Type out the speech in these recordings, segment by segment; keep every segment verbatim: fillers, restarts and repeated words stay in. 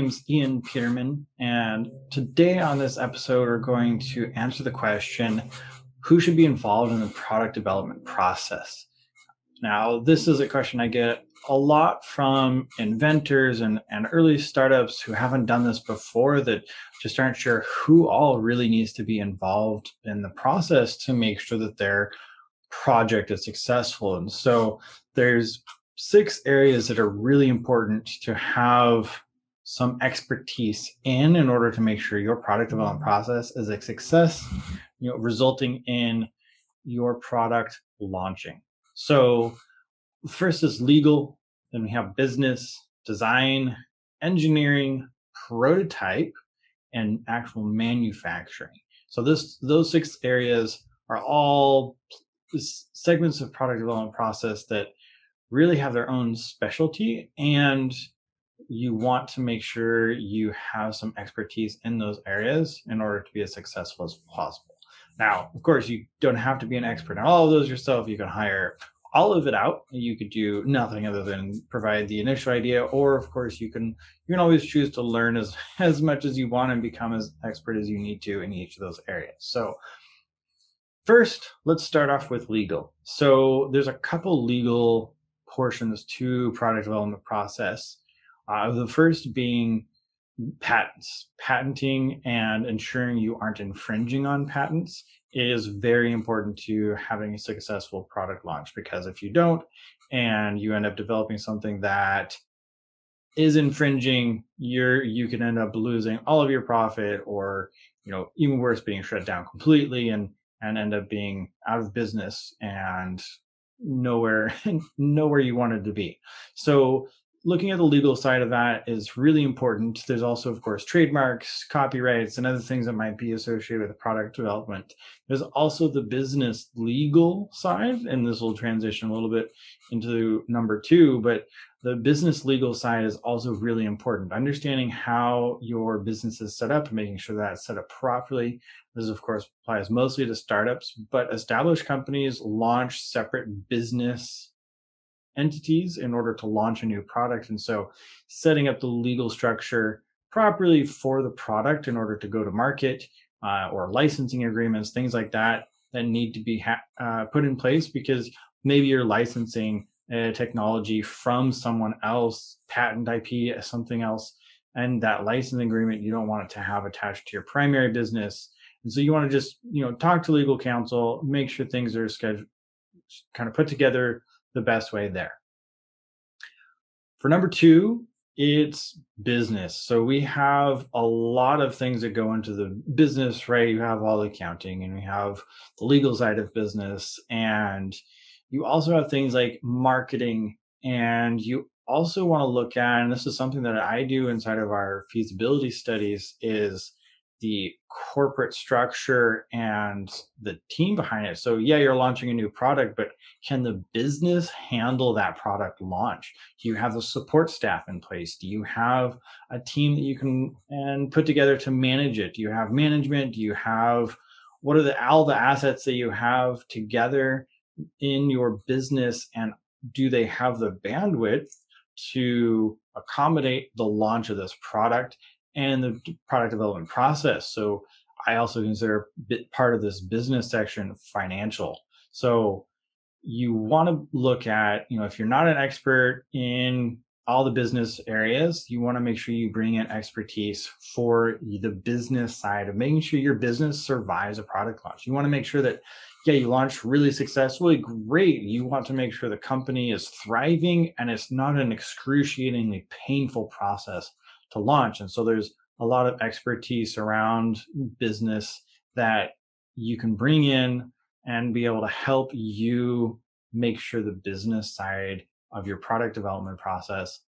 name's Ian Peterman, and today on this episode, we're going to answer the question, who should be involved in the product development process? Now, this is a question I get a lot from inventors and, and early startups who haven't done this before, that just aren't sure who all really needs to be involved in the process to make sure that their project is successful. And so there's six areas that are really important to have some expertise in in order to make sure your product development process is a success, you know, resulting in your product launching. So first is legal, then we have business, design, engineering, prototype, and actual manufacturing. So this, those six areas are all segments of product development process that really have their own specialty, and you want to make sure you have some expertise in those areas in order to be as successful as possible. Now, of course, you don't have to be an expert in all of those yourself. You can hire all of it out. You could do nothing other than provide the initial idea, or of course you can you can always choose to learn as, as much as you want and become as expert as you need to in each of those areas. So first, let's start off with legal. So there's a couple legal portions to product development process. Uh, the first being patents. Patenting and ensuring you aren't infringing on patents is very important to having a successful product launch, because if you don't and you end up developing something that is infringing, you're you can end up losing all of your profit, or, you know, even worse, being shut down completely and and end up being out of business and nowhere nowhere you wanted to be. So looking at the legal side of that is really important. There's also, of course, trademarks, copyrights, and other things that might be associated with product development. There's also the business legal side, and this will transition a little bit into number two, but the business legal side is also really important. Understanding how your business is set up and making sure that it's set up properly. This, of course, applies mostly to startups, but established companies launch separate business entities in order to launch a new product. And so setting up the legal structure properly for the product in order to go to market, uh, or licensing agreements, things like that, that need to be ha uh, put in place, because maybe you're licensing a technology from someone else, patent I P, something else, and that license agreement, you don't want it to have attached to your primary business. And so you want to just, you know, talk to legal counsel, make sure things are scheduled, kind of put together the best way there. For number two, it's business. So we have a lot of things that go into the business, right? You have all the accounting, and we have the legal side of business, and you also have things like marketing, and you also want to look at, and this is something that I do inside of our feasibility studies, is the corporate structure and the team behind it. So yeah, you're launching a new product, but can the business handle that product launch? Do you have the support staff in place? Do you have a team that you can and put together to manage it? Do you have management? Do you have, what are the all the assets that you have together in your business, and do they have the bandwidth to accommodate the launch of this product and the product development process? So I also consider bit part of this business section financial. So you want to look at, you know, if you're not an expert in all the business areas, you want to make sure you bring in expertise for the business side of making sure your business survives a product launch. You want to make sure that, yeah, you launch really successfully, great. You want to make sure the company is thriving and it's not an excruciatingly painful process to launch. And so there's a lot of expertise around business that you can bring in and be able to help you make sure the business side of your product development process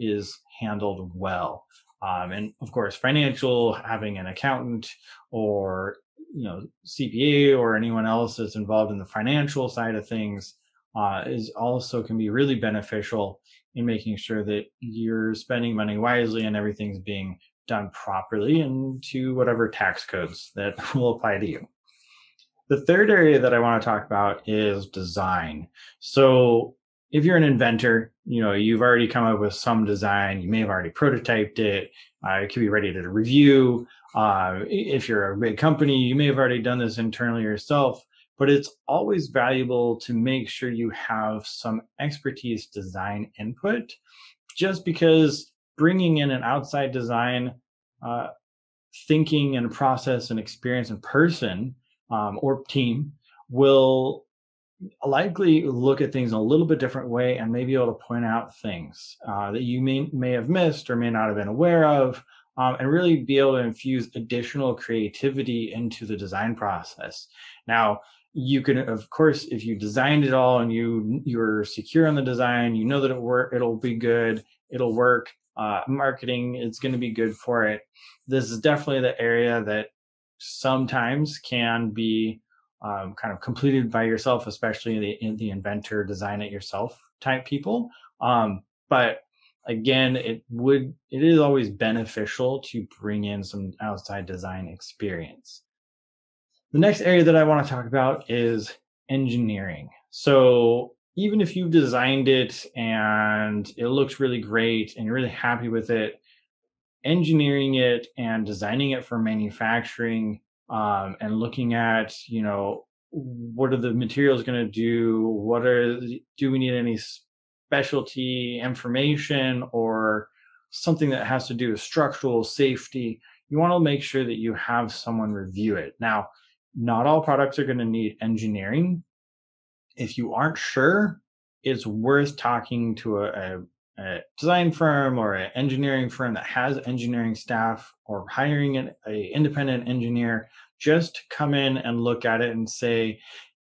is handled well. Um, and of course, financial, having an accountant or, you know, C P A or anyone else that's involved in the financial side of things uh, is also can be really beneficial in making sure that you're spending money wisely and everything's being done properly and to whatever tax codes that will apply to you. The third area that I want to talk about is design. So if you're an inventor, you know, you've already come up with some design. You may have already prototyped it. Uh, it could be ready to review. Uh, if you're a big company, you may have already done this internally yourself, but it's always valuable to make sure you have some expertise design input, just because bringing in an outside design uh, thinking and process and experience in person um, or team will likely look at things in a little bit different way and may be able to point out things uh, that you may, may have missed or may not have been aware of, um, and really be able to infuse additional creativity into the design process. Now, you can, of course, if you designed it all and you you're secure on the design, you know that it work, it'll be good, it'll work. Uh, marketing, it's going to be good for it. This is definitely the area that sometimes can be um, kind of completed by yourself, especially the in the inventor, design it yourself type people. Um, but again, it would it is always beneficial to bring in some outside design experience. The next area that I want to talk about is engineering. So even if you've designed it and it looks really great and you're really happy with it, engineering it and designing it for manufacturing um, and looking at, you know, what are the materials going to do? What are, do we need any specialty information or something that has to do with structural safety? You want to make sure that you have someone review it. Now, not all products are going to need engineering. If you aren't sure, it's worth talking to a, a, a design firm or an engineering firm that has engineering staff, or hiring an a independent engineer just to come in and look at it and say,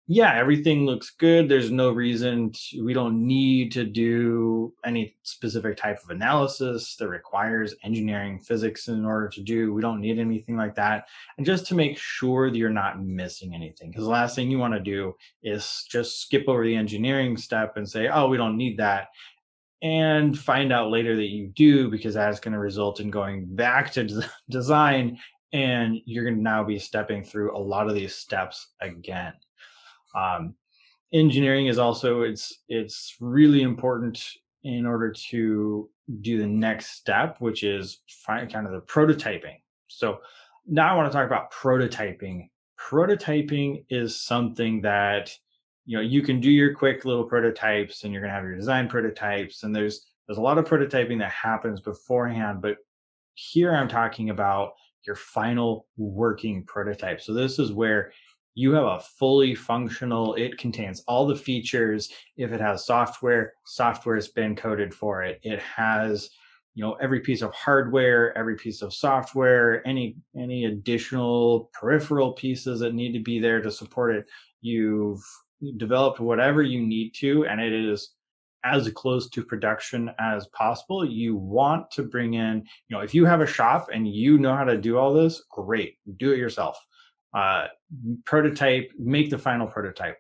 yeah, everything looks good. There's no reason to, we don't need to do any specific type of analysis that requires engineering physics in order to do. We don't need anything like that. And just to make sure that you're not missing anything, because the last thing you want to do is just skip over the engineering step and say, oh, we don't need that, and find out later that you do, because that's going to result in going back to des- design. And you're going to now be stepping through a lot of these steps again. Um, engineering is also, it's, it's really important in order to do the next step, which is find kind of the prototyping. So now I want to talk about prototyping. Prototyping is something that, you know, you can do your quick little prototypes, and you're going to have your design prototypes. And there's, there's a lot of prototyping that happens beforehand, but here I'm talking about your final working prototype. So this is where you have a fully functional, it contains all the features. If it has software, software has been coded for it. It has, you know, every piece of hardware, every piece of software, any, any additional peripheral pieces that need to be there to support it. You've developed whatever you need to, and it is as close to production as possible. You want to bring in, you know, if you have a shop and you know how to do all this, great, do it yourself. Uh, prototype, make the final prototype.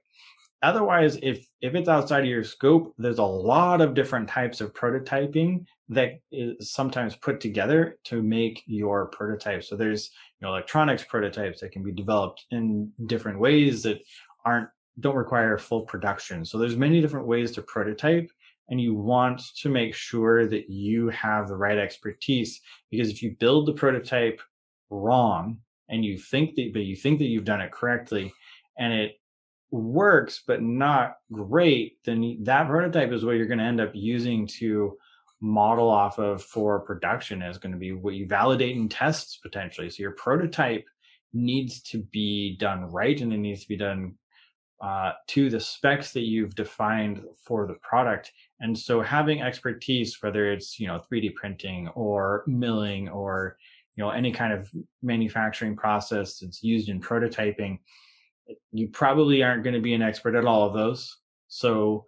Otherwise, if if it's outside of your scope, there's a lot of different types of prototyping that is sometimes put together to make your prototype. So there's, you know, electronics prototypes that can be developed in different ways that aren't don't require full production. So there's many different ways to prototype, and you want to make sure that you have the right expertise, because if you build the prototype wrong, and you think that, but you think that you've done it correctly, and it works but not great, then that prototype is what you're going to end up using to model off of for production. Is going to be what you validate in tests potentially. So your prototype needs to be done right, and it needs to be done uh, to the specs that you've defined for the product. And so having expertise, whether it's, you know, three D printing or milling or, you know, any kind of manufacturing process that's used in prototyping, you probably aren't going to be an expert at all of those. So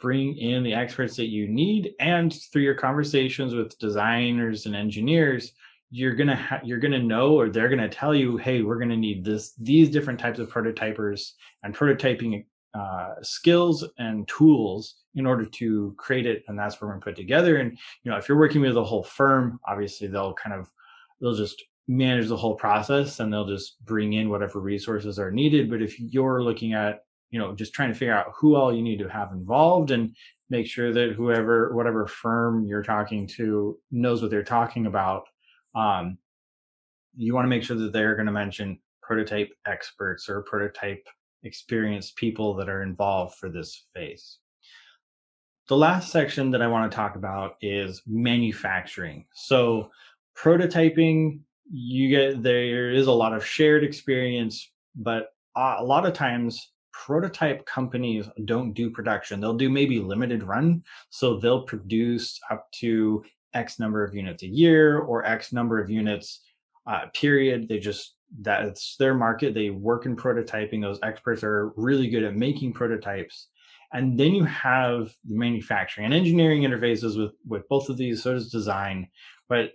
bring in the experts that you need, and through your conversations with designers and engineers, you're gonna ha- you're gonna know, or they're gonna tell you, hey, we're gonna need this these different types of prototypers and prototyping uh, skills and tools in order to create it, and that's what we're gonna put together. And, you know, if you're working with a whole firm, obviously they'll kind of They'll just manage the whole process, and they'll just bring in whatever resources are needed. But if you're looking at you know, just trying to figure out who all you need to have involved and make sure that whoever, whatever firm you're talking to knows what they're talking about. Um, you want to make sure that they're going to mention prototype experts or prototype experienced people that are involved for this phase. The last section that I want to talk about is manufacturing. So prototyping, you get, there is a lot of shared experience, but a lot of times prototype companies don't do production. They'll do maybe limited run. So they'll produce up to X number of units a year or X number of units uh, period. They just, that's their market. They work in prototyping. Those experts are really good at making prototypes. And then you have the manufacturing and engineering interfaces with, with both of these, so does design. But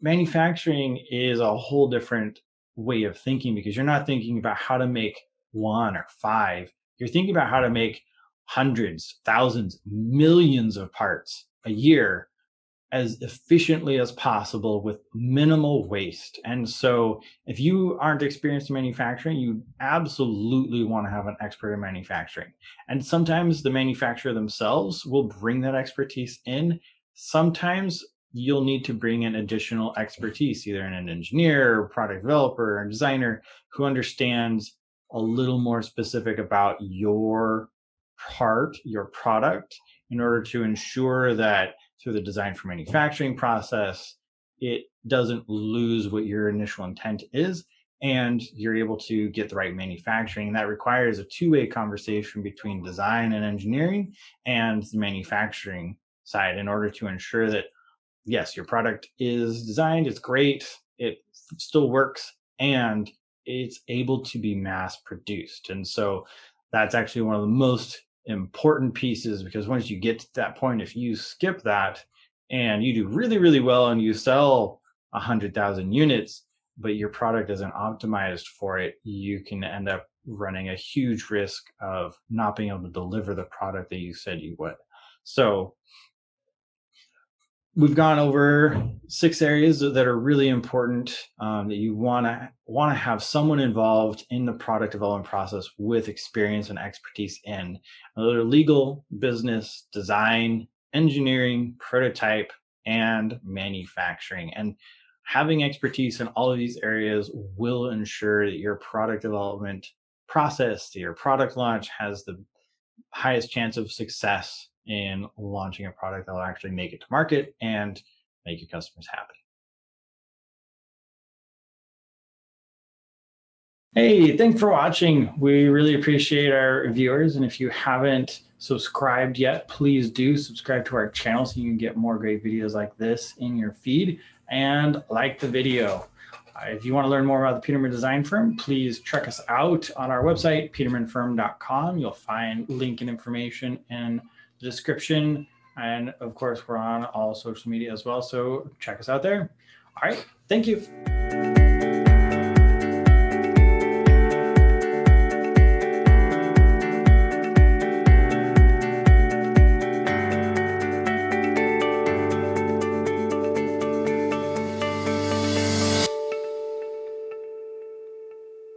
manufacturing is a whole different way of thinking because you're not thinking about how to make one or five. You're thinking about how to make hundreds, thousands, millions of parts a year as efficiently as possible with minimal waste. And so if you aren't experienced in manufacturing, you absolutely want to have an expert in manufacturing. And sometimes the manufacturer themselves will bring that expertise in. Sometimes you'll need to bring in additional expertise, either in an engineer or product developer or designer who understands a little more specific about your part, your product, in order to ensure that through the design for manufacturing process, it doesn't lose what your initial intent is, and you're able to get the right manufacturing. And that requires a two-way conversation between design and engineering and the manufacturing side in order to ensure that, yes, your product is designed, it's great, it still works, and it's able to be mass produced. And so that's actually one of the most important pieces, because once you get to that point, if you skip that and you do really, really well and you sell one hundred thousand units, but your product isn't optimized for it, you can end up running a huge risk of not being able to deliver the product that you said you would. So we've gone over six areas that are really important um, that you want to want to have someone involved in the product development process with experience and expertise in. Those are legal, business, design, engineering, prototype, and manufacturing. And having expertise in all of these areas will ensure that your product development process, your product launch, has the highest chance of success in launching a product that will actually make it to market and make your customers happy. Hey, thanks for watching. We really appreciate our viewers. And if you haven't subscribed yet, please do subscribe to our channel so you can get more great videos like this in your feed, and like the video. If you want to learn more about the Peterman Design Firm, please check us out on our website, peterman firm dot com. You'll find link and information and description, and of course we're on all social media as well, so check us out there. All right, thank you.